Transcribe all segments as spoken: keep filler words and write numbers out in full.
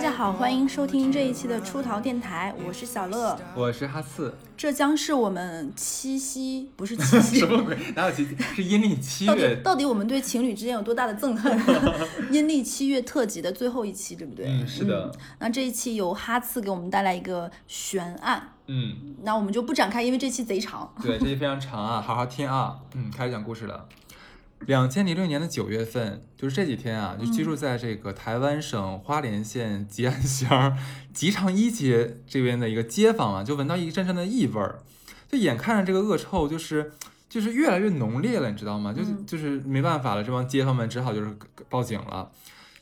大家好，欢迎收听这一期的出逃电台，我是小乐，我是哈刺。这将是我们七夕，不是七夕，什么鬼？哪有七夕？是阴历七月。到底, 到底我们对情侣之间有多大的憎恨？阴历七月特辑的最后一期，对不对？嗯，是的。嗯、那这一期由哈刺给我们带来一个悬案。嗯，那我们就不展开，因为这期贼长。对，这期非常长啊，好好听啊。嗯，开始讲故事了。两千零六年的九月份，就是这几天啊，就居住在这个台湾省花莲县吉安乡吉长一街这边的一个街坊啊，就闻到一阵阵的异味儿，就眼看着这个恶臭就是就是越来越浓烈了，你知道吗？就就是没办法了，这帮街坊们只好就是报警了。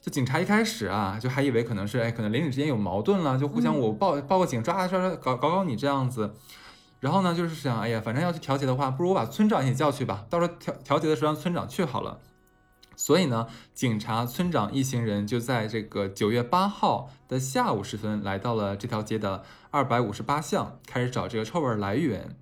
就警察一开始啊，就还以为可能是哎，可能邻里之间有矛盾了，就互相我报报个警，抓抓抓，搞搞搞你这样子。然后呢，就是想，哎呀，反正要去调解的话，不如我把村长也叫去吧，到时候调调解的时候让村长去好了。所以呢，警察、村长一行人就在这个九月八号的下午时分，来到了这条街的二百五十八巷，开始找这个臭味来源。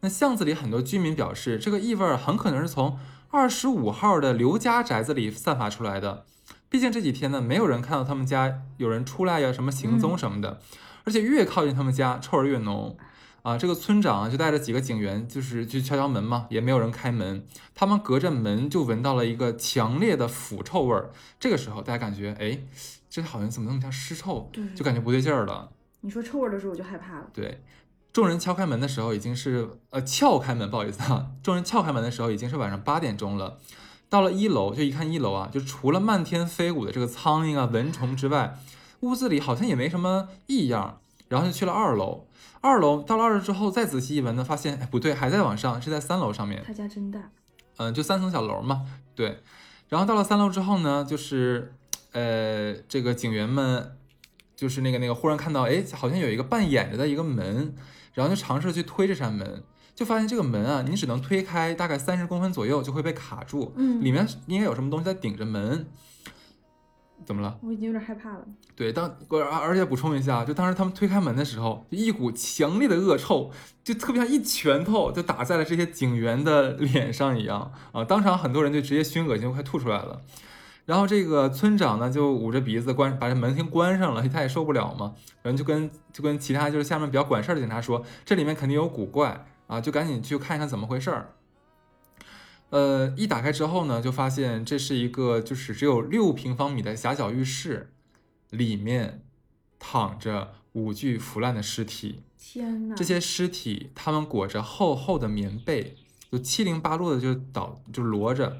那巷子里很多居民表示，这个异味很可能是从二十五号的刘家宅子里散发出来的。毕竟这几天呢，没有人看到他们家有人出来呀，什么行踪什么的，嗯、而且越靠近他们家，臭味越浓。啊，这个村长啊就带着几个警员，就是去敲敲门嘛，也没有人开门。他们隔着门就闻到了一个强烈的腐臭味儿。这个时候，大家感觉，哎，这好像怎么那么像尸臭，就感觉不对劲儿了。你说臭味的时候，我就害怕了。对，众人敲开门的时候已经是呃撬开门，不好意思啊，众人撬开门的时候已经是晚上八点钟了。到了一楼，就一看一楼啊，就除了漫天飞舞的这个苍蝇啊、蚊虫之外，屋子里好像也没什么异样。然后就去了二楼，二楼到了二楼之后，再仔细一闻呢，发现哎不对，还在往上，是在三楼上面。他家真大，嗯、呃，就三层小楼嘛，对。然后到了三楼之后呢，就是呃，这个警员们就是那个那个忽然看到，哎，好像有一个半掩着的一个门，然后就尝试去推这扇门，就发现这个门啊，你只能推开大概三十公分左右就会被卡住，嗯，里面应该有什么东西在顶着门。怎么了？我已经有点害怕了。对，当而且补充一下，就当时他们推开门的时候，就一股强烈的恶臭，就特别像一拳头就打在了这些警员的脸上一样啊！当场很多人就直接熏恶心，快吐出来了。然后这个村长呢，就捂着鼻子关，把这门先关上了，他也受不了嘛。然后就跟就跟其他就是下面比较管事的警察说，这里面肯定有古怪啊，就赶紧去看一看怎么回事儿。呃，一打开之后呢，就发现这是一个就是只有六平方米的狭小浴室，里面躺着五具腐烂的尸体。天哪！这些尸体他们裹着厚厚的棉被，就七零八落的就倒就摞着，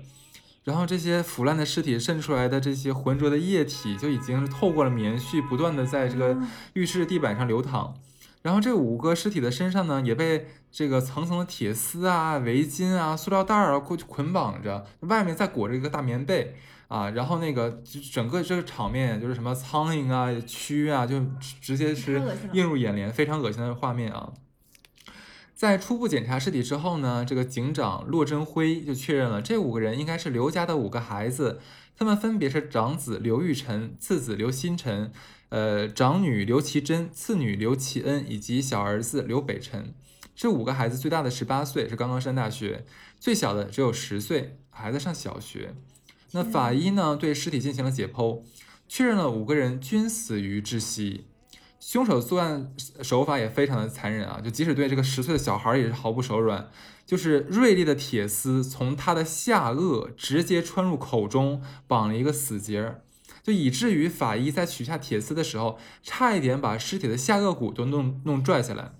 然后这些腐烂的尸体渗出来的这些浑浊的液体，就已经透过了棉絮，不断的在这个浴室地板上流淌。然后这五个尸体的身上呢，也被这个层层的铁丝啊、围巾啊、塑料袋啊捆绑着，外面再裹着一个大棉被啊。然后那个整个这个场面就是什么苍蝇啊、蛆啊，就直接是映入眼帘，非常恶心的画面啊。在初步检查尸体之后呢，这个警长骆真辉就确认了这五个人应该是刘家的五个孩子，他们分别是长子刘玉晨、次子刘新晨、呃，长女刘其珍、次女刘其恩以及小儿子刘北辰。这五个孩子最大的十八岁，是刚刚上大学，最小的只有十岁，还在上小学。那法医呢对尸体进行了解剖，确认了五个人均死于窒息。凶手作案手法也非常的残忍啊，就即使对这个十岁的小孩也是毫不手软，就是锐利的铁丝从他的下颚直接穿入口中，绑了一个死结，就以至于法医在取下铁丝的时候，差一点把尸体的下颚骨都弄弄拽下来。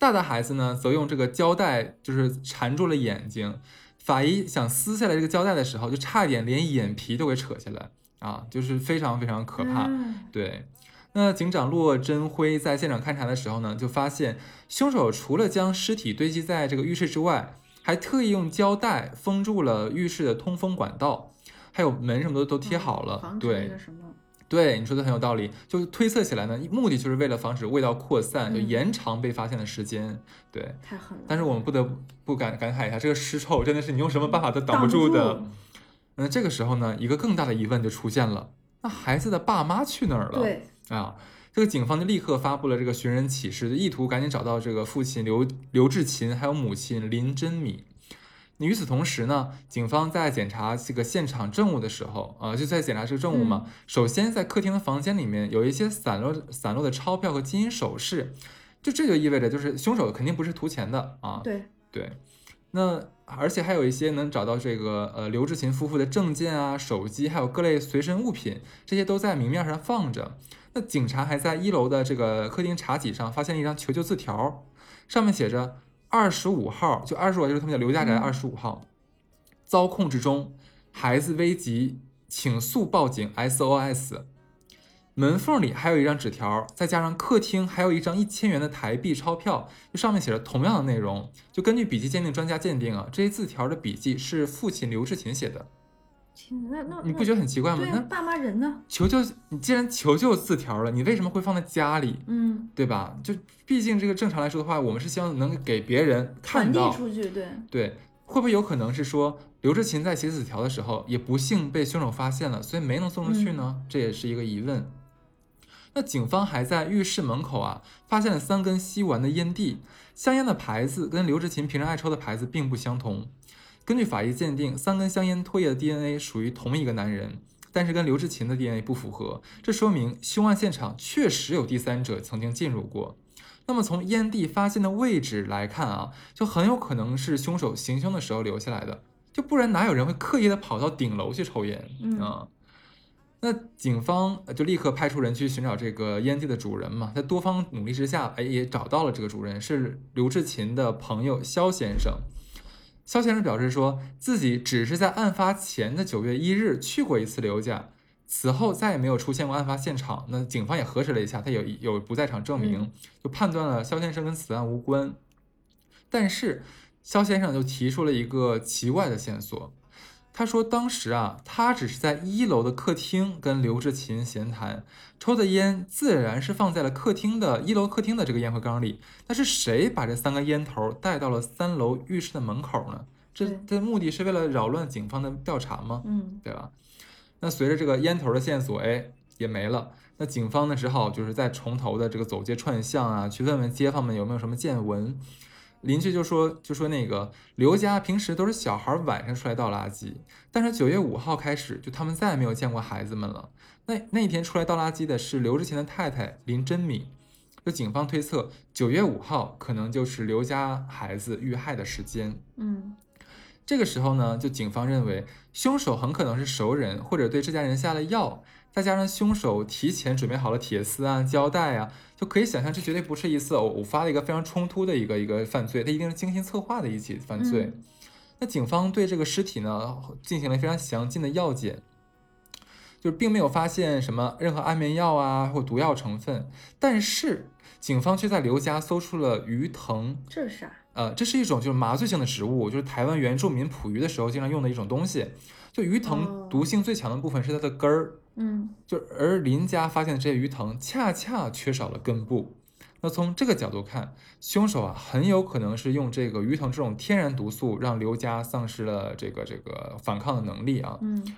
大的孩子呢，则用这个胶带就是缠住了眼睛，法医想撕下来这个胶带的时候，就差一点连眼皮都给扯下来啊，就是非常非常可怕，嗯、对。那警长骆真辉在现场勘查的时候呢，就发现凶手除了将尸体堆积在这个浴室之外，还特意用胶带封住了浴室的通风管道，还有门什么的都贴好了。嗯、对，对，你说的很有道理。就推测起来呢，目的就是为了防止味道扩散，嗯、就延长被发现的时间。对，太狠了。但是我们不得不感感慨一下，这个尸臭真的是你用什么办法都挡不住的。那这个时候呢，一个更大的疑问就出现了：那孩子的爸妈去哪儿了？对。啊，这个警方就立刻发布了这个寻人启事，意图赶紧找到这个父亲刘刘志勤，还有母亲林珍米。与此同时呢，警方在检查这个现场证物的时候啊、呃，就在检查这个证物嘛、嗯、首先在客厅的房间里面有一些散落散落的钞票和金银首饰，就这就意味着就是凶手肯定不是图钱的啊。对对，那而且还有一些能找到这个呃刘志勤夫妇的证件啊、手机，还有各类随身物品，这些都在明面上放着。那警察还在一楼的这个客厅茶几上发现了一张求救字条，上面写着二十五号，就二十五号就是他们叫刘家宅二十五号、嗯，遭控制中，孩子危急，请速报警 S O S。门缝里还有一张纸条，再加上客厅还有一张一千元的台币钞票，就上面写着同样的内容。就根据笔迹鉴定专家鉴定啊，这些字条的笔迹是父亲刘志勤写的。那那你不觉得很奇怪吗？对、啊、爸妈人呢？求救，你既然求救字条了，你为什么会放在家里？嗯，对吧？就毕竟这个正常来说的话，我们是希望能给别人看到，传递出去，对对。会不会有可能是说刘志勤在写字条的时候，也不幸被凶手发现了，所以没能送出去呢？嗯、这也是一个疑问。那警方还在浴室门口啊，发现了三根吸完的烟蒂，香烟的牌子跟刘志勤平常爱抽的牌子并不相同。根据法医鉴定，三根香烟唾液的 D N A 属于同一个男人，但是跟刘志勤的 D N A 不符合，这说明凶案现场确实有第三者曾经进入过。那么从烟蒂发现的位置来看啊，就很有可能是凶手行凶的时候留下来的，就不然哪有人会刻意的跑到顶楼去抽烟啊？嗯，那警方就立刻派出人去寻找这个烟蒂的主人嘛，在多方努力之下，哎，也找到了这个主人，是刘志勤的朋友肖先生。肖先生表示说自己只是在案发前的九月一日去过一次刘家，此后再也没有出现过案发现场。那警方也核实了一下，他有有不在场证明，就判断了肖先生跟此案无关。但是肖先生就提出了一个奇怪的线索，他说当时啊，他只是在一楼的客厅跟刘志勤闲谈，抽的烟自然是放在了客厅的一楼客厅的这个烟灰缸里，但是谁把这三个烟头带到了三楼浴室的门口呢？这这目的是为了扰乱警方的调查吗？嗯，对吧？那随着这个烟头的线索，哎，也没了。那警方呢，只好就是在重头的这个走街串巷啊，去问问街坊们有没有什么见闻。邻居就说就说那个刘家平时都是小孩晚上出来倒垃圾，但是九月五号开始就他们再也没有见过孩子们了。那那一天出来倒垃圾的是刘志勤的太太林珍米，就警方推测九月五号可能就是刘家孩子遇害的时间。嗯，这个时候呢，就警方认为凶手很可能是熟人或者对这家人下了药，再加上凶手提前准备好了铁丝啊、胶带啊，就可以想象这绝对不是一次偶发的一个非常冲突的一个一个犯罪，它一定是精心策划的一起犯罪。嗯、那警方对这个尸体呢进行了非常详尽的药检，就是并没有发现什么任何安眠药啊或毒药成分，但是警方却在刘家搜出了鱼藤。这是啥？呃，这是一种就是麻醉性的植物，就是台湾原住民捕鱼的时候经常用的一种东西。就鱼藤毒性最强的部分是它的根儿。哦嗯，就而林家发现的这些鱼藤恰恰缺少了根部。那从这个角度看，凶手啊很有可能是用这个鱼藤这种天然毒素让刘家丧失了这个这个反抗的能力啊。嗯，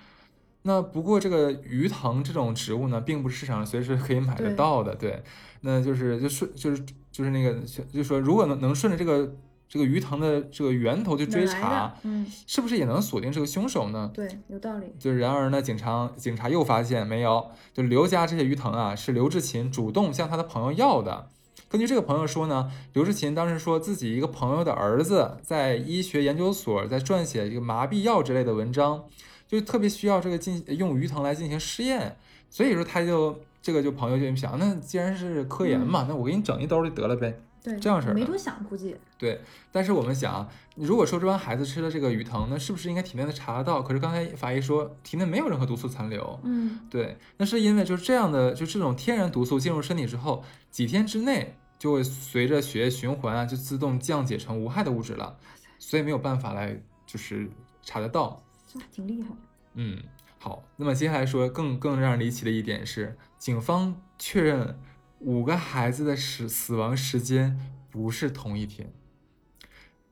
那不过这个鱼藤这种植物呢，并不是市场上随时可以买得到的。对，对那就是就顺就是就是那个就说如果能能顺着这个。这个鱼藤的这个源头去追查，嗯，是不是也能锁定这个凶手呢？对，有道理。就然而呢，警察警察又发现没有，就刘家这些鱼藤啊，是刘志勤主动向他的朋友要的。根据这个朋友说呢，刘志勤当时说自己一个朋友的儿子在医学研究所在撰写这个麻痹药之类的文章，就特别需要这个进用鱼藤来进行试验，所以说他就这个就朋友就想，那既然是科研嘛，嗯、那我给你整一兜就得了呗。对，这样式没多想，估计对。但是我们想，如果说这帮孩子吃了这个鱼藤，那是不是应该体内的查得到？可是刚才法医说体内没有任何毒素残留。嗯，对，那是因为就是这样的，就这种天然毒素进入身体之后，几天之内就会随着血液循环啊，就自动降解成无害的物质了，所以没有办法来就是查得到。这挺厉害。嗯，好，那么接下来说更更让人离奇的一点是，警方确认。五个孩子的死死亡时间不是同一天。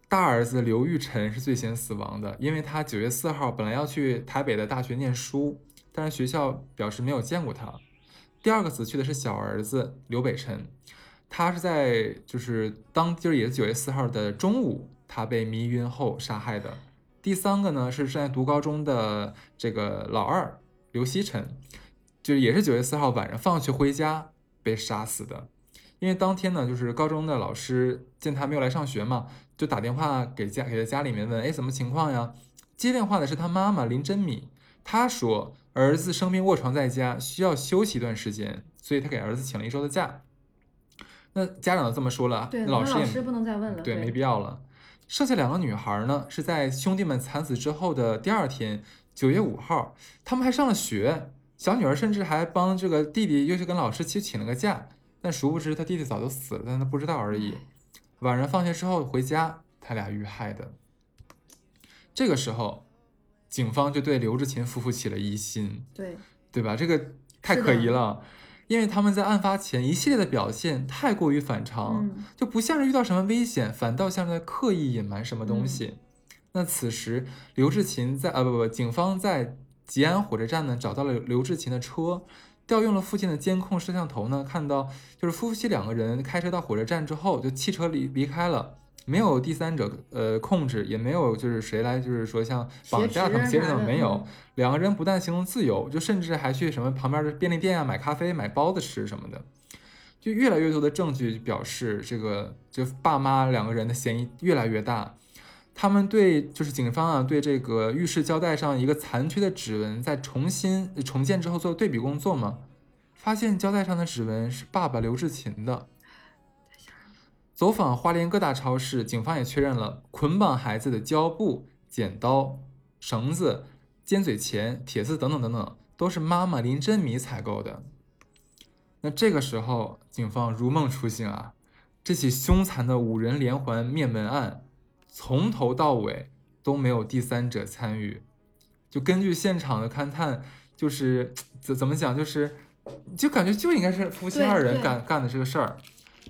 大儿子刘玉晨是最先死亡的，因为他九月四号本来要去台北的大学念书，但是学校表示没有见过他。第二个死去的是小儿子刘北辰，他是在就是当就是也是九月四号的中午，他被迷晕后杀害的。第三个呢是正在读高中的这个老二刘希晨，就是也是九月四号晚上放学回家被杀死的。因为当天呢就是高中的老师见他没有来上学嘛，就打电话给家给他家里面问，哎，什么情况呀？接电话的是他妈妈林真米，她说儿子生病卧床在家，需要休息一段时间，所以她给儿子请了一周的假。那家长都这么说了，对，老师也老师不能再问了， 对, 对没必要了。剩下两个女孩呢是在兄弟们惨死之后的第二天九月五号，她们还上了学，小女儿甚至还帮这个弟弟又去跟老师去请了个假，但殊不知她弟弟早就死了，但她不知道而已。晚上放学之后回家，他俩遇害的。这个时候警方就对刘志勤夫妇起了疑心，对对吧，这个太可疑了，因为他们在案发前一系列的表现太过于反常、嗯、就不像是遇到什么危险，反倒像是在刻意隐瞒什么东西、嗯、那此时刘志勤在啊不不，警方在吉安火车站呢找到了刘志勤的车，调用了附近的监控摄像头呢，看到就是夫妻两个人开车到火车站之后就汽车离离开了，没有第三者呃控制，也没有就是谁来就是说像绑架他们劫持他们，没有，两个人不但行动自由，就甚至还去什么旁边的便利店啊买咖啡买包子吃什么的，就越来越多的证据表示这个就爸妈两个人的嫌疑越来越大。他们对就是警方啊对这个浴室胶带上一个残缺的指纹在重新重建之后做对比工作嘛，发现胶带上的指纹是爸爸刘志勤的。走访花莲各大超市，警方也确认了捆绑孩子的胶布、剪刀、绳子、尖嘴钳、铁丝等等等等都是妈妈林真米采购的。那这个时候警方如梦初醒啊，这起凶残的五人连环灭门案从头到尾都没有第三者参与，就根据现场的勘探，就是怎怎么讲，就是就感觉就应该是夫妻二人干干的这个事儿。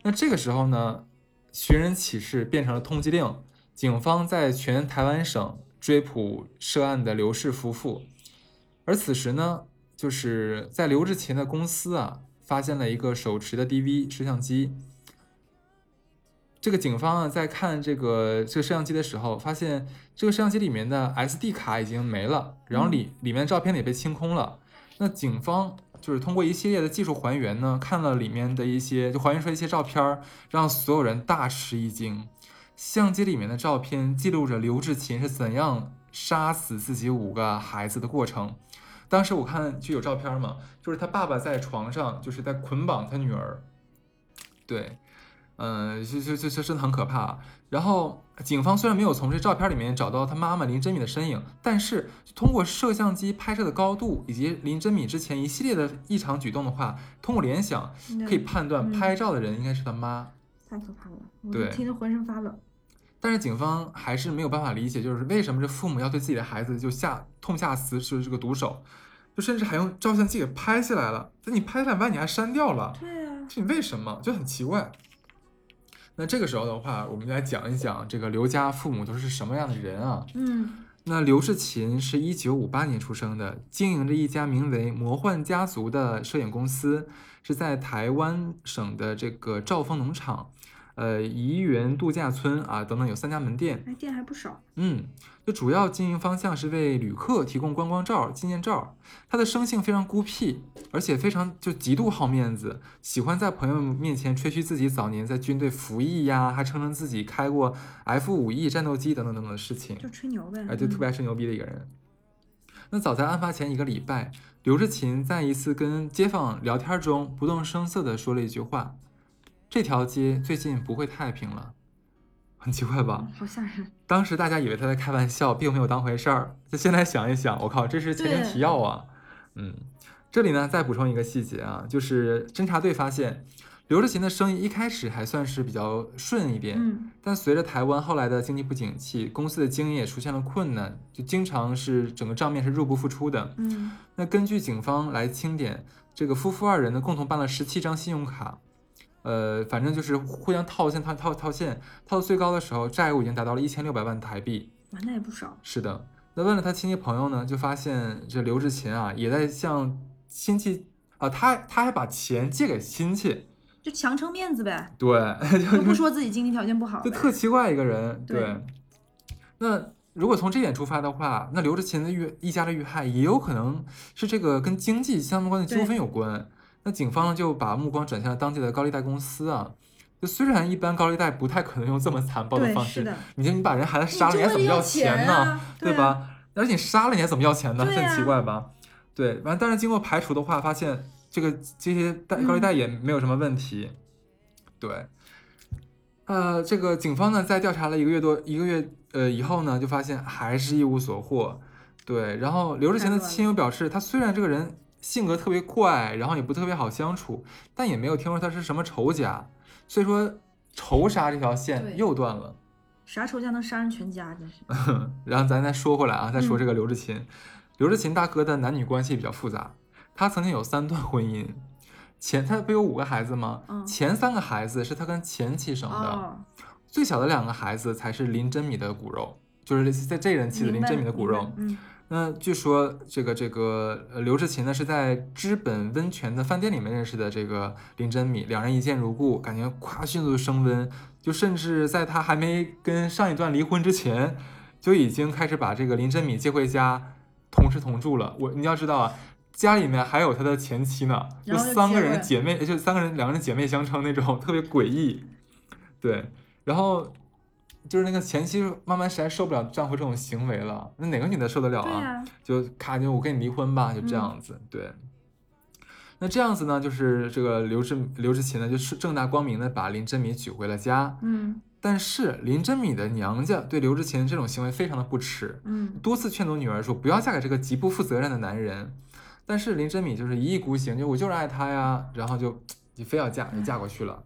那这个时候呢，寻人启事变成了通缉令，警方在全台湾省追捕涉案的刘氏夫妇。而此时呢，就是在刘志勤的公司啊，发现了一个手持的 D V 摄像机。这个警方啊，在看这个这个摄像机的时候，发现这个摄像机里面的 S D 卡已经没了，然后里里面的照片也被清空了。那警方就是通过一系列的技术还原呢，看了里面的一些，就还原出一些照片，让所有人大吃一惊。相机里面的照片记录着刘志勤是怎样杀死自己五个孩子的过程。当时我看就有照片嘛，就是他爸爸在床上，就是在捆绑他女儿。对。嗯，就就就真的很可怕。然后警方虽然没有从这照片里面找到他妈妈林真米的身影，但是通过摄像机拍摄的高度以及林真米之前一系列的异常举动的话，通过联想可以判断拍照的人应该是他妈。太可怕了，我听得浑身发冷。但是警方还是没有办法理解，就是为什么这父母要对自己的孩子就下痛下死就是这个毒手，就甚至还用照相机给拍下来了。但你拍下来完你还删掉了，对啊，这你为什么？就很奇怪。那这个时候的话，我们来讲一讲这个刘家父母都是什么样的人啊。嗯，那刘志勤是一九五八年出生的，经营着一家名为魔幻家族的摄影公司，是在台湾省的这个兆丰农场、呃怡园度假村啊等等有三家门店，哎，店还不少。嗯，就主要经营方向是为旅客提供观光照、纪念照。他的生性非常孤僻，而且非常就极度好面子，喜欢在朋友面前吹嘘自己早年在军队服役呀，还称称自己开过 F 五 E 战斗机等等等等的事情，就吹牛呗。哎，就特别爱吹牛逼的一个人。嗯、那早在案发前一个礼拜，刘志勤在一次跟街坊聊天中不动声色地说了一句话。这条街最近不会太平了，很奇怪吧？好吓人！当时大家以为他在开玩笑，并没有当回事儿。就现在想一想，我靠，这是前言提要啊！嗯，这里呢再补充一个细节啊，就是侦查队发现刘志勤的生意一开始还算是比较顺一点，嗯，但随着台湾后来的经济不景气，公司的经营也出现了困难，就经常是整个账面是入不敷出的。嗯，那根据警方来清点，这个夫妇二人呢共同办了十七张信用卡。呃，反正就是互相套现，套套套现，套到最高的时候，债务已经达到了一千六百万台币，哇，那也不少。是的，那问了他亲戚朋友呢，就发现这刘志勤啊，也在向亲戚啊、呃，他他还把钱借给亲戚，就强撑面子呗。对，就不说自己经济条件不好，就特奇怪一个人。对，对那如果从这点出发的话，那刘志勤的遇一家的遇害也有可能是这个跟经济相关的纠纷有关。那警方就把目光转向了当地的高利贷公司啊。就虽然一般高利贷不太可能用这么残暴的方式，你你把人孩子杀了，你还怎么要钱呢？啊、对吧？啊、而且你杀了你还怎么要钱呢？啊、很奇怪吧？对，完但是经过排除的话，发现这个这些高利贷也没有什么问题。嗯、对，呃，这个警方呢在调查了一个月多一个月呃以后呢，就发现还是一无所获。对，然后刘志勤的亲友表示，他虽然这个人性格特别怪，然后也不特别好相处，但也没有听说他是什么仇家。所以说仇杀这条线又断了，啥仇家能杀人全家真是然后咱再说回来啊，再说这个刘志勤、嗯、刘志勤大哥的男女关系比较复杂，他曾经有三段婚姻，前他不有五个孩子吗、嗯、前三个孩子是他跟前妻生的、哦、最小的两个孩子才是林珍米的骨肉，就是在这人妻子林珍米的骨肉。嗯，那据说这个这个刘志勤呢是在知本温泉的饭店里面认识的这个林珍米，两人一见如故，感觉夸迅速升温，就甚至在他还没跟上一段离婚之前，就已经开始把这个林珍米接回家同吃同住了。我你要知道啊，家里面还有他的前妻呢，就三个人姐妹，就三个人两个人姐妹相称那种，特别诡异。对，然后。就是那个前妻慢慢实在受不了丈夫这种行为了，那哪个女的受得了啊？啊就咔就我跟你离婚吧，就这样子。嗯、对，那这样子呢，就是这个刘志刘志勤呢，就是正大光明的把林珍米娶回了家。嗯，但是林珍米的娘家对刘志勤这种行为非常的不耻，嗯，多次劝阻女儿说不要嫁给这个极不负责任的男人，但是林珍米就是一意孤行，就我就是爱他呀，然后就就非要嫁，就嫁过去了。嗯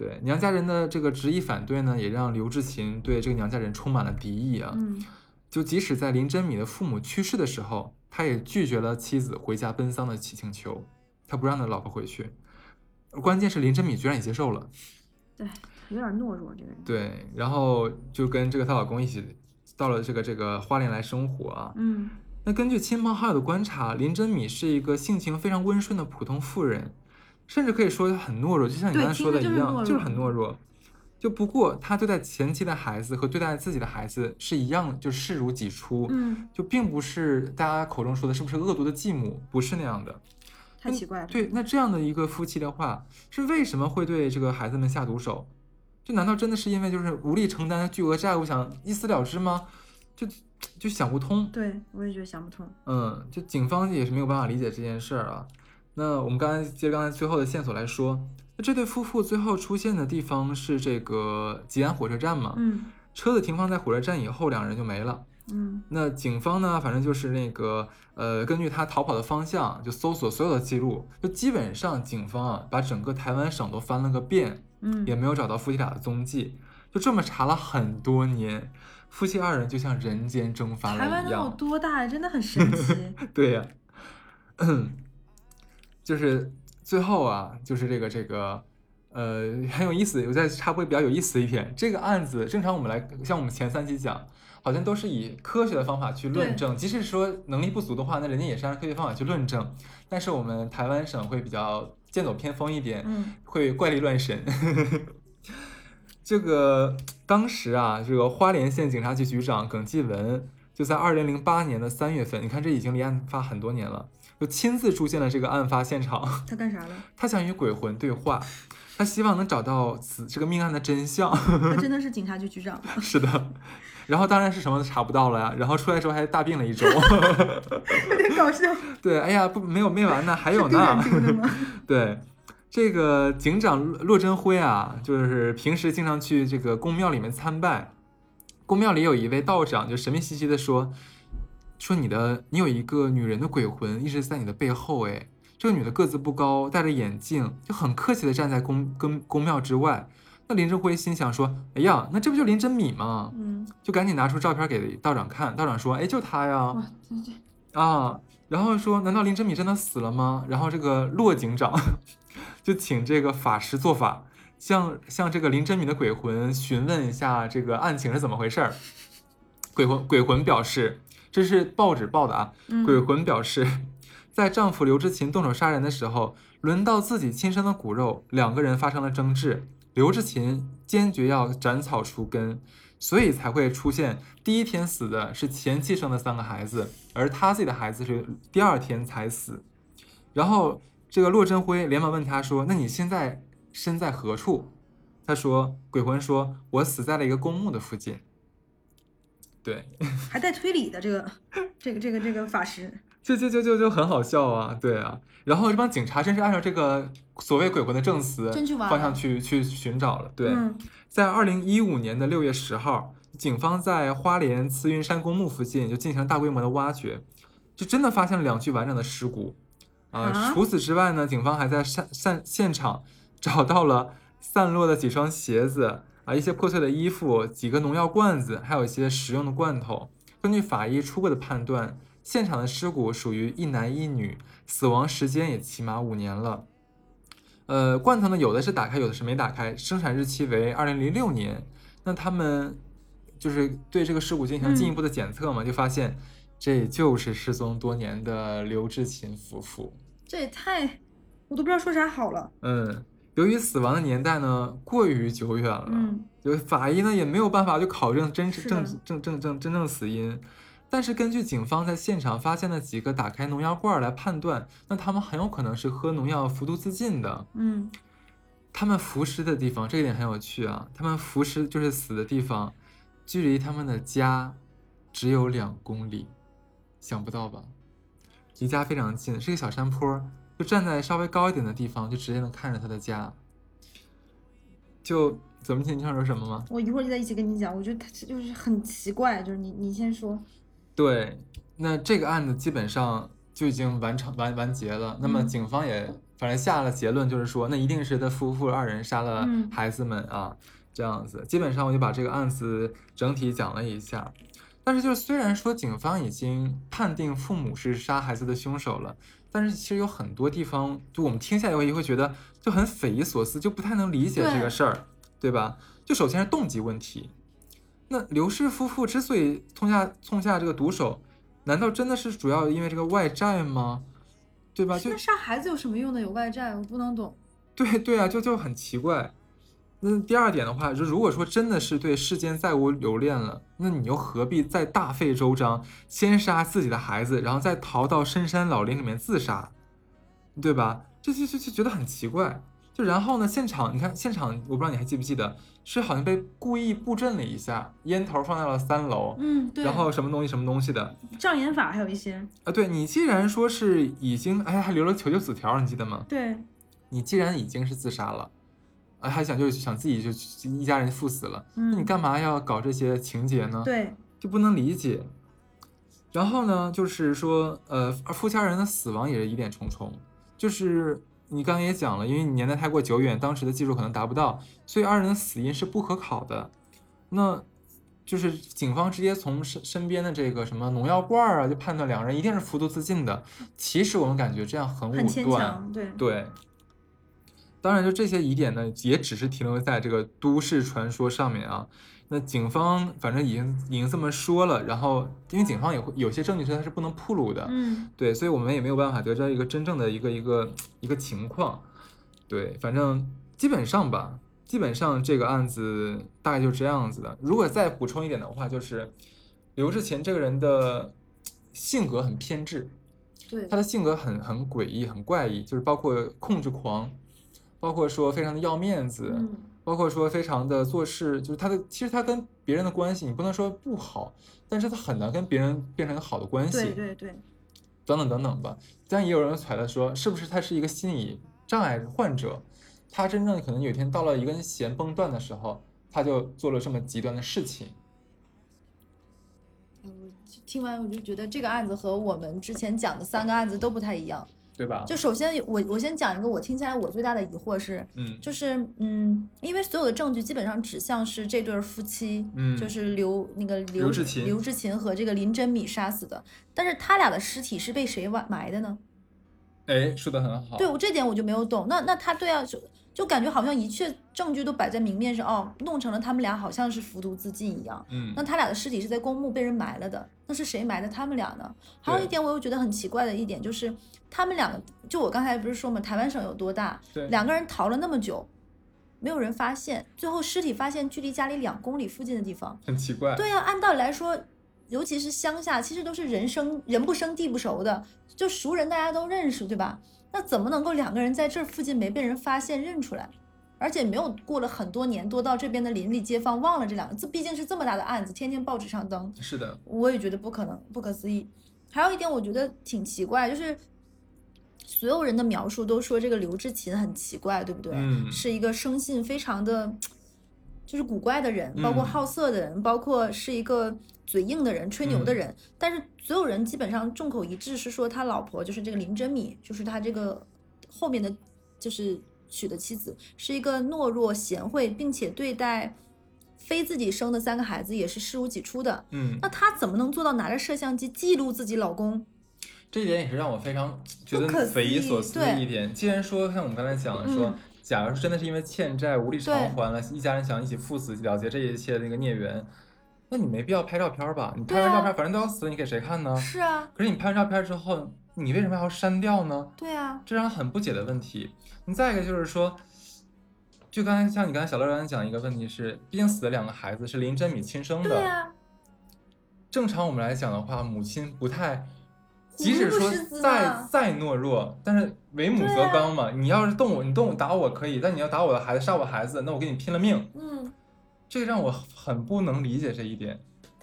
对娘家人的这个执意反对呢，也让刘志勤对这个娘家人充满了敌意啊。嗯，就即使在林珍米的父母去世的时候，他也拒绝了妻子回家奔丧的请求，他不让他老婆回去。关键是林珍米居然也接受了，对，有点懦弱这个人。对，然后就跟这个她老公一起到了这个这个花莲来生活啊。嗯，那根据亲朋好友的观察，林珍米是一个性情非常温顺的普通妇人。甚至可以说他很懦弱，就像你刚才说的一样，就是很懦弱。就不过他对待前妻的孩子和对待自己的孩子是一样，就视如己出。嗯，就并不是大家口中说的是不是恶毒的继母，不是那样的。太奇怪了。对，那这样的一个夫妻的话，是为什么会对这个孩子们下毒手？这难道真的是因为就是无力承担巨额债务，想一死了之吗？就就想不通。对，我也觉得想不通。嗯，就警方也是没有办法理解这件事儿啊。那我们刚才接着刚才最后的线索来说，这对夫妇最后出现的地方是这个吉安火车站嘛？嗯，车子停放在火车站以后，两人就没了。嗯，那警方呢，反正就是那个呃，根据他逃跑的方向，就搜索所有的记录，就基本上警方啊，把整个台湾省都翻了个遍，嗯，也没有找到夫妻俩的踪迹，就这么查了很多年，夫妻二人就像人间蒸发了一样。台湾能有多大？真的很神奇。对呀、啊。就是最后啊，就是这个这个，呃，很有意思。我再插播比较有意思的一点，这个案子正常我们来，像我们前三期讲，好像都是以科学的方法去论证，即使说能力不足的话，那人家也是按科学方法去论证。但是我们台湾省会比较剑走偏锋一点，嗯、会怪力乱神。这个当时啊，这个花莲县警察局局长耿继文就在二零零八年的三月份，你看这已经离案发很多年了。就亲自出现了这个案发现场。他干啥了？他想与鬼魂对话，他希望能找到此这个命案的真相。他真的是警察局局长。是的，然后当然是什么都查不到了呀。然后出来之后还大病了一周。有点搞笑。对，哎呀，不，没有没完呢，还有呢。对，这个警长骆真辉啊，就是平时经常去这个宫庙里面参拜，宫庙里有一位道长，就神秘兮兮的说。说你的，你有一个女人的鬼魂一直在你的背后，哎，这个女的个子不高，戴着眼镜，就很客气的站在宫跟宫庙之外。那林志辉心想说，哎呀，那这不就林珍米吗？嗯，就赶紧拿出照片给道长看，道长说，哎，就她呀，啊，然后说，难道林珍米真的死了吗？然后这个骆警长就请这个法师做法，向向这个林珍米的鬼魂询问一下这个案情是怎么回事。鬼魂鬼魂表示。这是报纸报的啊！鬼魂表示，在丈夫刘志勤动手杀人的时候，轮到自己亲生的骨肉，两个人发生了争执。刘志勤坚决要斩草除根，所以才会出现第一天死的是前妻生的三个孩子，而他自己的孩子是第二天才死。然后这个洛振辉连忙问他说，那你现在身在何处？他说，鬼魂说，我死在了一个公墓的附近。对，还带推理的这个这个这个这个法师，就就就就就很好笑啊。对啊，然后这帮警察真是按照这个所谓鬼魂的证词方向去去寻找了。对、嗯、在二零一五年的六月十号，警方在花莲慈云山公墓附近就进行大规模的挖掘，就真的发现了两具完整的尸骨、呃、啊。除此之外呢，警方还在散散现场找到了散落的几双鞋子啊，一些破碎的衣服，几个农药罐子，还有一些食用的罐头。根据法医初步的判断，现场的尸骨属于一男一女，死亡时间也起码五年了。呃，罐头呢，有的是打开，有的是没打开，生产日期为二零零六年。那他们就是对这个尸骨进行进一步的检测嘛，嗯、就发现这就是失踪多年的刘志勤夫妇。这也太，我都不知道说啥好了。嗯。由于死亡的年代呢过于久远了，嗯，就法医呢也没有办法去考证真正正正正真正死因，但是根据警方在现场发现的几个打开农药罐来判断，那他们很有可能是喝农药服毒自尽的。嗯，他们服尸的地方这一点很有趣啊，他们服尸就是死的地方，距离他们的家只有两公里，想不到吧？离家非常近，是个小山坡。就站在稍微高一点的地方，就直接能看着他的家。就怎么听你想说什么吗？我一会儿就在一起跟你讲。我觉得他就是很奇怪，就是你你先说。对，那这个案子基本上就已经完成完完结了。那么警方也、嗯、反正下了结论，就是说那一定是他夫妇二人杀了孩子们啊、嗯，这样子。基本上我就把这个案子整体讲了一下。但是就是虽然说警方已经判定父母是杀孩子的凶手了。但是其实有很多地方，就我们听下来也会觉得就很匪夷所思，就不太能理解这个事儿，对吧？就首先是动机问题，那刘氏夫妇之所以痛下痛下这个毒手，难道真的是主要因为这个外债吗？对吧？就那杀孩子有什么用呢？有外债，我不能懂。对对啊，就就很奇怪。那第二点的话，就如果说真的是对世间再无留恋了，那你又何必再大费周章先杀自己的孩子，然后再逃到深山老林里面自杀，对吧？这就就就觉得很奇怪。就然后呢，现场你看，现场我不知道你还记不记得，是好像被故意布阵了一下，烟头放到了三楼，嗯，对，然后什么东西什么东西的障眼法，还有一些啊，对，你既然说是已经，哎，还留了求救纸条，你记得吗？对，你既然已经是自杀了。还想就是想自己就一家人赴死了，那你干嘛要搞这些情节呢？对，就不能理解。然后呢，就是说，呃，夫妻二人的死亡也是疑点重重。就是你刚刚也讲了，因为年代太过久远，当时的技术可能达不到，所以二人的死因是不可考的。那就是警方直接从身身边的这个什么农药罐啊，就判断两人一定是服毒自尽的。其实我们感觉这样很武断，对对。当然就这些疑点呢也只是停留在这个都市传说上面啊。那警方反正已经已经这么说了，然后因为警方也会有些证据它是不能暴露的，嗯，对，所以我们也没有办法得到一个真正的一个一个一个情况。对，反正基本上吧，基本上这个案子大概就这样子的。如果再补充一点的话，就是刘志勤这个人的性格很偏执，对，他的性格很很诡异很怪异，就是包括控制狂，包括说非常的要面子、嗯、包括说非常的做事，就是他的其实他跟别人的关系你不能说不好，但是他很难跟别人变成好的关系，对对对，等等等等吧。但也有人揣测说是不是他是一个心理障碍患者，他真正可能有一天到了一根弦崩断的时候，他就做了这么极端的事情。听完我就觉得这个案子和我们之前讲的三个案子都不太一样，对吧？就首先我我先讲一个我听起来我最大的疑惑是，嗯，就是嗯，因为所有的证据基本上指向是这对夫妻，嗯，就是刘那个刘刘志勤刘志勤和这个林真米杀死的，但是他俩的尸体是被谁埋的呢？哎，说得很好，对，我这点我就没有懂。那那他对啊，就就感觉好像一切证据都摆在明面上，哦，弄成了他们俩好像是服毒自尽一样，嗯，那他俩的尸体是在公墓被人埋了的，那是谁埋的他们俩呢？还有一点我又觉得很奇怪的一点就是。他们两个，就我刚才不是说嘛，台湾省有多大？对，两个人逃了那么久，没有人发现，最后尸体发现距离家里两公里附近的地方，很奇怪。对啊，按道理来说尤其是乡下其实都是人生人不生地不熟的，就熟人大家都认识，对吧？那怎么能够两个人在这附近没被人发现认出来，而且没有过了很多年多到这边的邻里街坊忘了这两个，这毕竟是这么大的案子，天天报纸上登。是的，我也觉得不可能，不可思议。还有一点我觉得挺奇怪，就是所有人的描述都说这个刘志勤很奇怪，对不对、嗯、是一个生性非常的就是古怪的人，包括好色的人、嗯、包括是一个嘴硬的人，吹牛的人、嗯、但是所有人基本上众口一致是说他老婆就是这个林珍米，就是他这个后面的就是娶的妻子是一个懦弱贤惠，并且对待非自己生的三个孩子也是视如己出的。嗯，那她怎么能做到拿着摄像机记录自己老公？这一点也是让我非常觉得匪夷所思的一点。既然说像我们刚才讲的说、嗯、假如真的是因为欠债无力偿还了，一家人想一起赴死了结这一切的那个孽缘，那你没必要拍照片吧？你拍完照片反正都要死、啊、你给谁看呢？是啊，可是你拍完照片之后你为什么还要删掉呢？对啊，这让很不解的问题。你再一个就是说，就刚才像你刚才小乐刚才讲一个问题是，毕竟死的两个孩子是林珍米亲生的。对啊，正常我们来讲的话，母亲不太，即使说再再懦弱，但是为母则刚嘛、啊、你要是动我，你动我打我可以，但你要打我的孩子杀我孩子，那我跟你拼了命。嗯，这让我很不能理解这一点。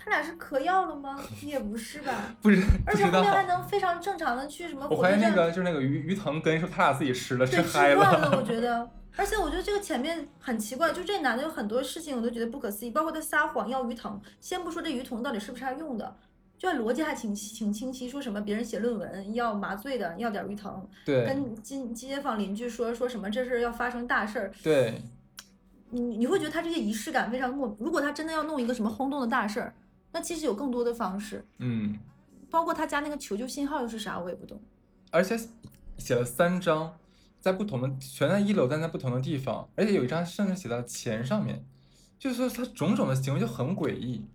他俩是嗑药了吗？也不是吧，不知道。而且后面还能非常正常的去什么火车站。我怀疑那个就是那个鱼鱼藤根是他俩自己吃了，吃嗨了。吃惯了，我觉得。而且我觉得这个前面很奇怪，就这男的有很多事情我都觉得不可思议，包括他撒谎要鱼藤。先不说这鱼藤到底是不是他用的，就逻辑还挺挺清晰，说什么别人写论文要麻醉的，要点鱼藤。对。跟街街坊邻居说说什么这事要发生大事儿。对。你你会觉得他这些仪式感非常莫，如果他真的要弄一个什么轰动的大事儿。那其实有更多的方式，嗯，包括他家那个求救信号又是啥，我也不懂。而且写了三张，在不同的全在一楼，但在不同的地方，而且有一张甚至写到钱上面，就是说他种种的行为就很诡异。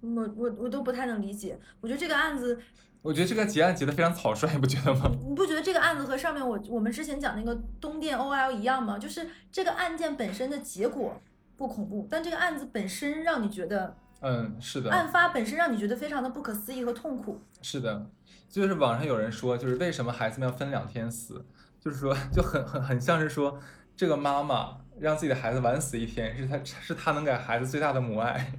我我我都不太能理解，我觉得这个案子，我觉得这个结案结得非常草率，你不觉得吗？你不觉得这个案子和上面我我们之前讲那个东电 O L 一样吗？就是这个案件本身的结果不恐怖，但这个案子本身让你觉得。嗯，是的，案发本身让你觉得非常的不可思议和痛苦。是的，就是网上有人说，就是为什么孩子们要分两天死，就是说就很很很像是说这个妈妈让自己的孩子晚死一天，是她是她能给孩子最大的母爱。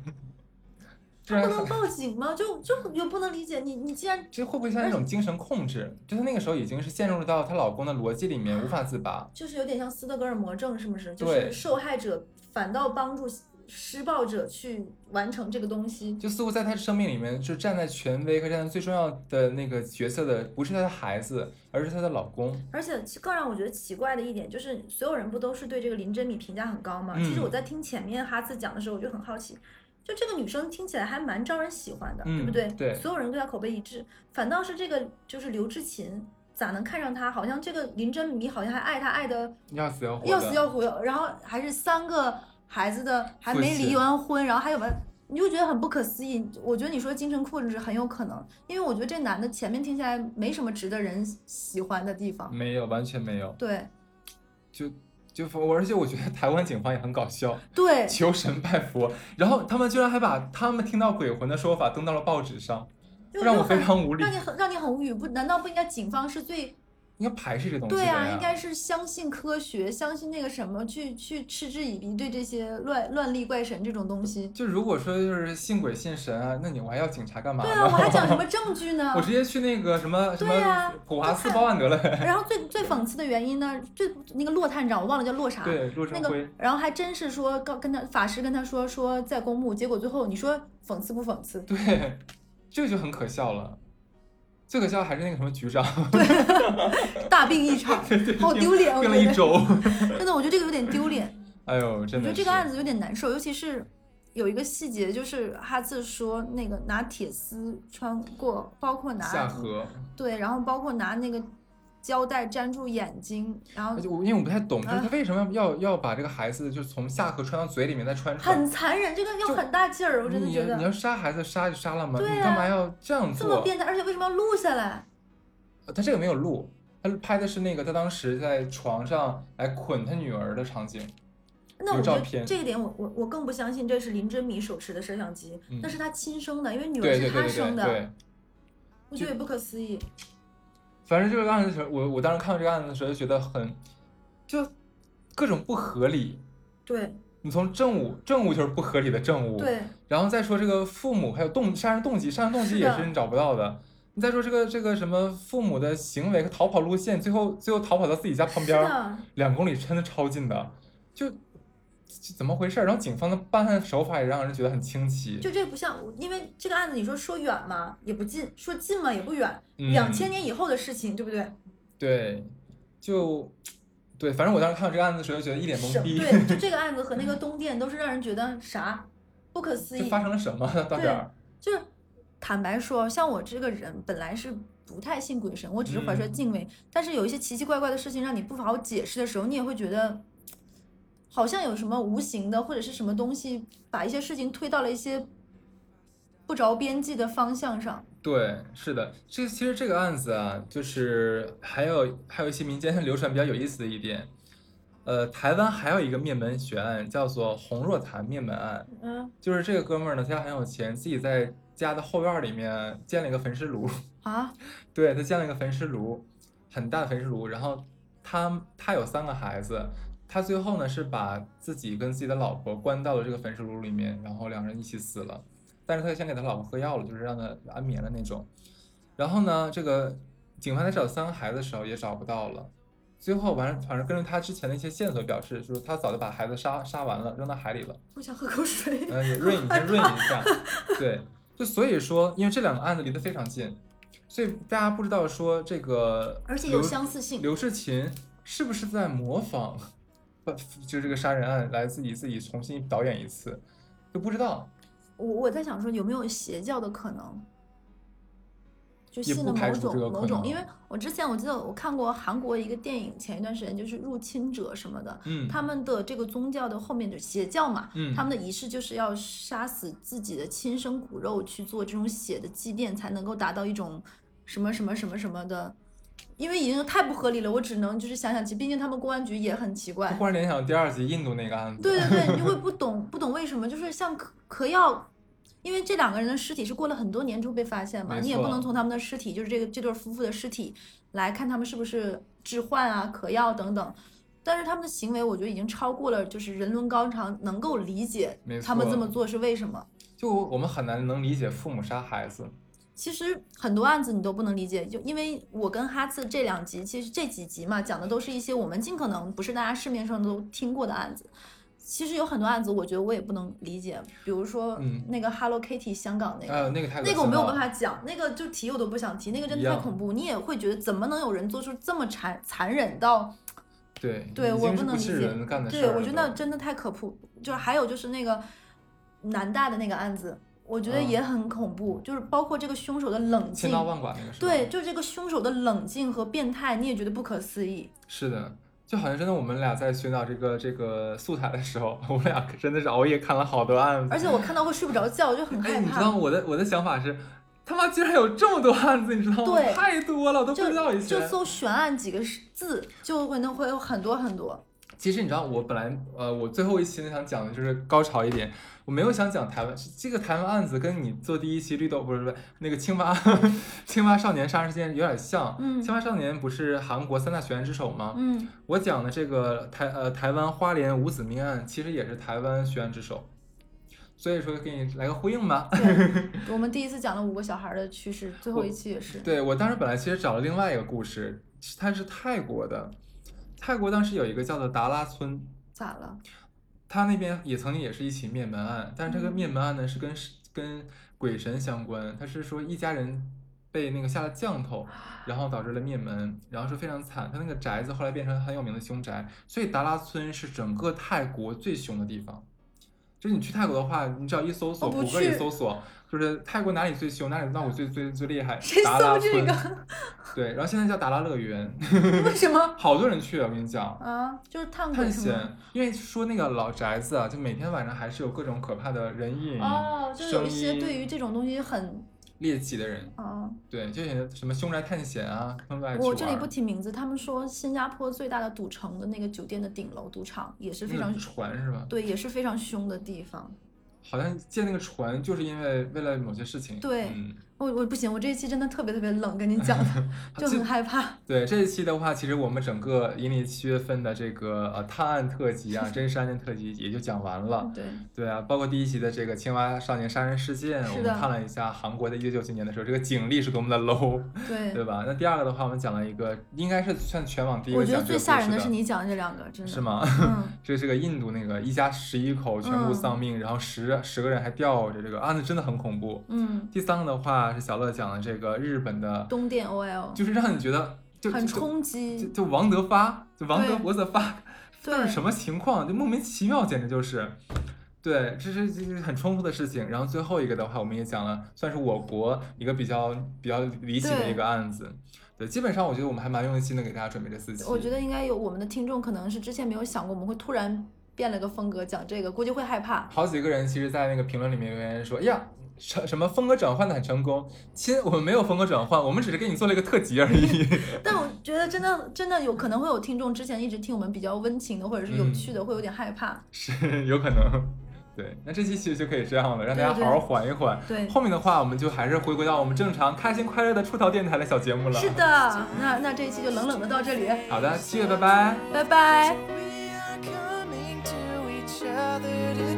他不能报警吗？就就也不能理解你，你既然这会不会像那种精神控制？就是那个时候已经是陷入到她老公的逻辑里面无法自拔，就是有点像斯德哥尔摩症，是不是？就是受害者反倒帮助。施暴者去完成这个东西，就似乎在他生命里面，就站在权威和站在最重要的那个角色的，不是他的孩子，而是他的老公。而且更让我觉得奇怪的一点，就是所有人不都是对这个林珍米评价很高吗？嗯、其实我在听前面哈茨讲的时候，我就很好奇，就这个女生听起来还蛮招人喜欢的，嗯、对不对？对，所有人对她口碑一致，反倒是这个就是刘志勤。咋能看上他？好像这个林珍米好像还爱他爱的要死要活，要死要活，然后还是三个。孩子的还没离完婚，然后还有完，你就觉得很不可思议。我觉得你说精神控制很有可能，因为我觉得这男的前面听起来没什么值得人喜欢的地方，没有，完全没有。对，就就而且我觉得台湾警方也很搞笑，对，求神拜佛，然后他们居然还把他们听到鬼魂的说法登到了报纸上，让我非常无理，让你很让你很无语。不，难道不应该警方是最？应该排斥这东西的呀。对啊，应该是相信科学，相信那个什么，去去嗤之以鼻，对这些乱乱力怪神这种东西。就如果说就是信鬼信神啊，那你我还要警察干嘛呢？对啊，我还讲什么证据呢？我直接去那个什么什么普华斯报案得了。然后最最讽刺的原因呢，最那个洛探长我忘了叫洛啥，对，洛成辉、那个。然后还真是说跟他法师跟他说说在公墓，结果最后你说讽刺不讽刺？对，这个就很可笑了。最可笑还是那个什么局长，对，大病一场，好丢脸，病了一周，真的，我觉得这个有点丢脸。哎呦，真的，我觉得这个案子有点难受，尤其是有一个细节，就是哈茨说那个拿铁丝穿过，包括拿下颌，对，然后包括拿那个胶带粘住眼睛，然后因为我不太懂，就是他为什么要、呃、要把这个孩子就从下颌穿到嘴里面再穿出来，很残忍，这个要很大劲儿，我真的觉得你。你要杀孩子杀就杀了嘛、啊，你干嘛要这样做？这么变态，而且为什么要录下来？他这个没有录，他拍的是那个他当时在床上来捆他女儿的场景。那我觉得这一点我我我更不相信这是林珍米手持的摄像机，嗯、那是他亲生的，因为女儿是他生的，对对对对对对我觉得也不可思议。反正就是案子，我我当时看到这个案子的时候，就觉得很就各种不合理。对，你从政务，政务就是不合理的政务。对，然后再说这个父母，还有动杀人动机，杀人动机也是你找不到的。你再说这个这个什么父母的行为和逃跑路线，最后最后逃跑到自己家旁边两公里，真的超近的，就怎么回事？然后警方的办案手法也让人觉得很清奇。就这不像，因为这个案子你说说远嘛也不近，说近嘛也不远，两千、嗯、年以后的事情，对不对？对，就对，反正我当时看到这个案子的时候，觉得一脸懵逼。对，就这个案子和那个东电都是让人觉得啥不可思议，就发生了什么到这儿？就是。坦白说，像我这个人本来是不太信鬼神，我只是怀揣敬畏、嗯、但是有一些奇奇怪怪的事情让你不好解释的时候，你也会觉得好像有什么无形的或者是什么东西把一些事情推到了一些不着边际的方向上。对，是的。这其实这个案子啊，就是还有还有一些民间流传比较有意思的一点，呃，台湾还有一个灭门悬案叫做洪若潭灭门案。嗯，就是这个哥们儿呢，他很有钱，自己在家的后院里面建了一个焚尸炉啊。对，他建了一个焚尸炉，很大的焚尸炉。然后他他有三个孩子，他最后呢是把自己跟自己的老婆关到了这个焚尸炉里面，然后两人一起死了。但是他先给他老婆喝药了，就是让他安眠的那种。然后呢，这个警方在找三个孩子的时候也找不到了。最后完，反正根据他之前的一些线索表示，就是他早就把孩子杀杀完了，扔到海里了。我想喝口水。嗯，你润你先润一下。对，就所以说，因为这两个案子离得非常近，所以大家不知道说这个，而且有相似性。刘世琴是不是在模仿，就这个杀人案来自己自己重新导演一次，就不知道。我我在想说有没有邪教的可能。就信了某种某种，因为我之前我记得我看过韩国一个电影，前一段时间就是入侵者什么的，嗯，他们的这个宗教的后面的邪教嘛，嗯，他们的仪式就是要杀死自己的亲生骨肉去做这种血的祭奠，才能够达到一种什么什么什么什么的，因为已经太不合理了，我只能就是想想起，毕竟他们公安局也很奇怪。忽然联想第二集印度那个案子，对对对，你就会不懂不懂为什么，就是像嗑药。因为这两个人的尸体是过了很多年之后被发现嘛，你也不能从他们的尸体，就是这个这对夫妇的尸体来看他们是不是致幻啊、嗑药等等，但是他们的行为我觉得已经超过了就是人伦高尚能够理解他们这么做是为什么。就我们很难能理解父母杀孩子，其实很多案子你都不能理解，就因为我跟哈次这两集其实这几集嘛讲的都是一些我们尽可能不是大家市面上都听过的案子。其实有很多案子，我觉得我也不能理解，比如说那个 Hello Kitty 香港那个，嗯呃、那个太那个我没有办法讲，那个就提我都不想提，那个真的太恐怖，你也会觉得怎么能有人做出这么残残忍到，对对，我不能理解，对，我觉得那真的太可怖。就是还有就是那个南大的那个案子，我觉得也很恐怖，嗯、就是包括这个凶手的冷静，千刀万剐那个是，对，就这个凶手的冷静和变态，你也觉得不可思议。是的。就好像真的我们俩在寻找这个这个素材的时候，我们俩真的是熬夜看了好多案子，而且我看到会睡不着觉，我就很害怕。哎、你知道我的我的想法是，他妈居然有这么多案子，你知道吗？对，太多了，我都不知道一些。就搜悬案几个字，就会能会有很多很多。其实你知道，我本来呃，我最后一期想讲的就是高潮一点，我没有想讲台湾这个台湾案子，跟你做第一期绿豆不是不是那个青蛙呵呵青蛙少年杀人事件有点像。嗯，青蛙少年不是韩国三大悬案之首吗？嗯，我讲的这个台呃台湾花莲五子命案，其实也是台湾悬案之首，所以说给你来个呼应吧。我们第一次讲了五个小孩的趋势，最后一期也是。我对我当时本来其实找了另外一个故事，它是泰国的。泰国当时有一个叫做达拉村，咋了？他那边也曾经也是一起灭门案，但是这个灭门案呢是跟跟鬼神相关，他是说一家人被那个下了降头，然后导致了灭门，然后是非常惨。他那个宅子后来变成很有名的凶宅，所以达拉村是整个泰国最凶的地方。就是你去泰国的话，你只要一搜索，谷歌一搜索，就是泰国哪里最凶，哪里闹鬼最最最厉害。谁搜这个？对，然后现在叫达拉乐园。为什么？好多人去了，我跟你讲。啊，就是探探险，因为说那个老宅子啊，就每天晚上还是有各种可怕的人影，哦，就是有一些对于这种东西很猎奇的人。嗯，对，就什么凶宅探险啊，他们都爱去玩。我这里不提名字，他们说新加坡最大的赌城的那个酒店的顶楼赌场也是非常船是吧？对，也是非常凶的地方。好像建那个船就是因为为了某些事情。对，嗯、我我不行，我这一期真的特别特别冷，跟你讲的就很害怕。对，这一期的话，其实我们整个阴历七月份的这个呃探案特辑啊，真实案件特辑也就讲完了。对对啊，包括第一期的这个青蛙少年杀人事件，我们看了一下韩国在一九九七年的时候，这个警力是多么的 low， 对对吧？那第二个的话，我们讲了一个应该是算全网第一个。我觉得最吓人的是你讲的这两个，真的是吗？嗯，这是个印度那个一家十一口全部丧命，嗯、然后十。十个人还吊着这个啊，那真的很恐怖。嗯，第三个的话是小乐讲的这个日本的东电 O L， 就是让你觉得就很冲击，就 就, 就王德发，就王德博的发，这是什么情况？就莫名其妙，简直就是，对，这是这是很冲突的事情。然后最后一个的话，我们也讲了，算是我国一个比较比较离奇的一个案子。对，基本上我觉得我们还蛮用心的给大家准备这四期。我觉得应该有我们的听众可能是之前没有想过，我们会突然。变了个风格讲这个，估计会害怕。好几个人其实在那个评论里面留言说，哎呀什么风格转换的很成功，亲，我们没有风格转换，我们只是给你做了一个特辑而已。但我觉得真的真的有可能会有听众之前一直听我们比较温情的或者是有趣的、嗯、会有点害怕，是有可能。对，那这期其实就可以这样了，让大家好好缓一缓。对，对对，后面的话我们就还是回归到我们正常开心快乐的出逃电台的小节目了。是的，那那这一期就冷冷的到这里。好的，七月拜拜，拜拜。That it is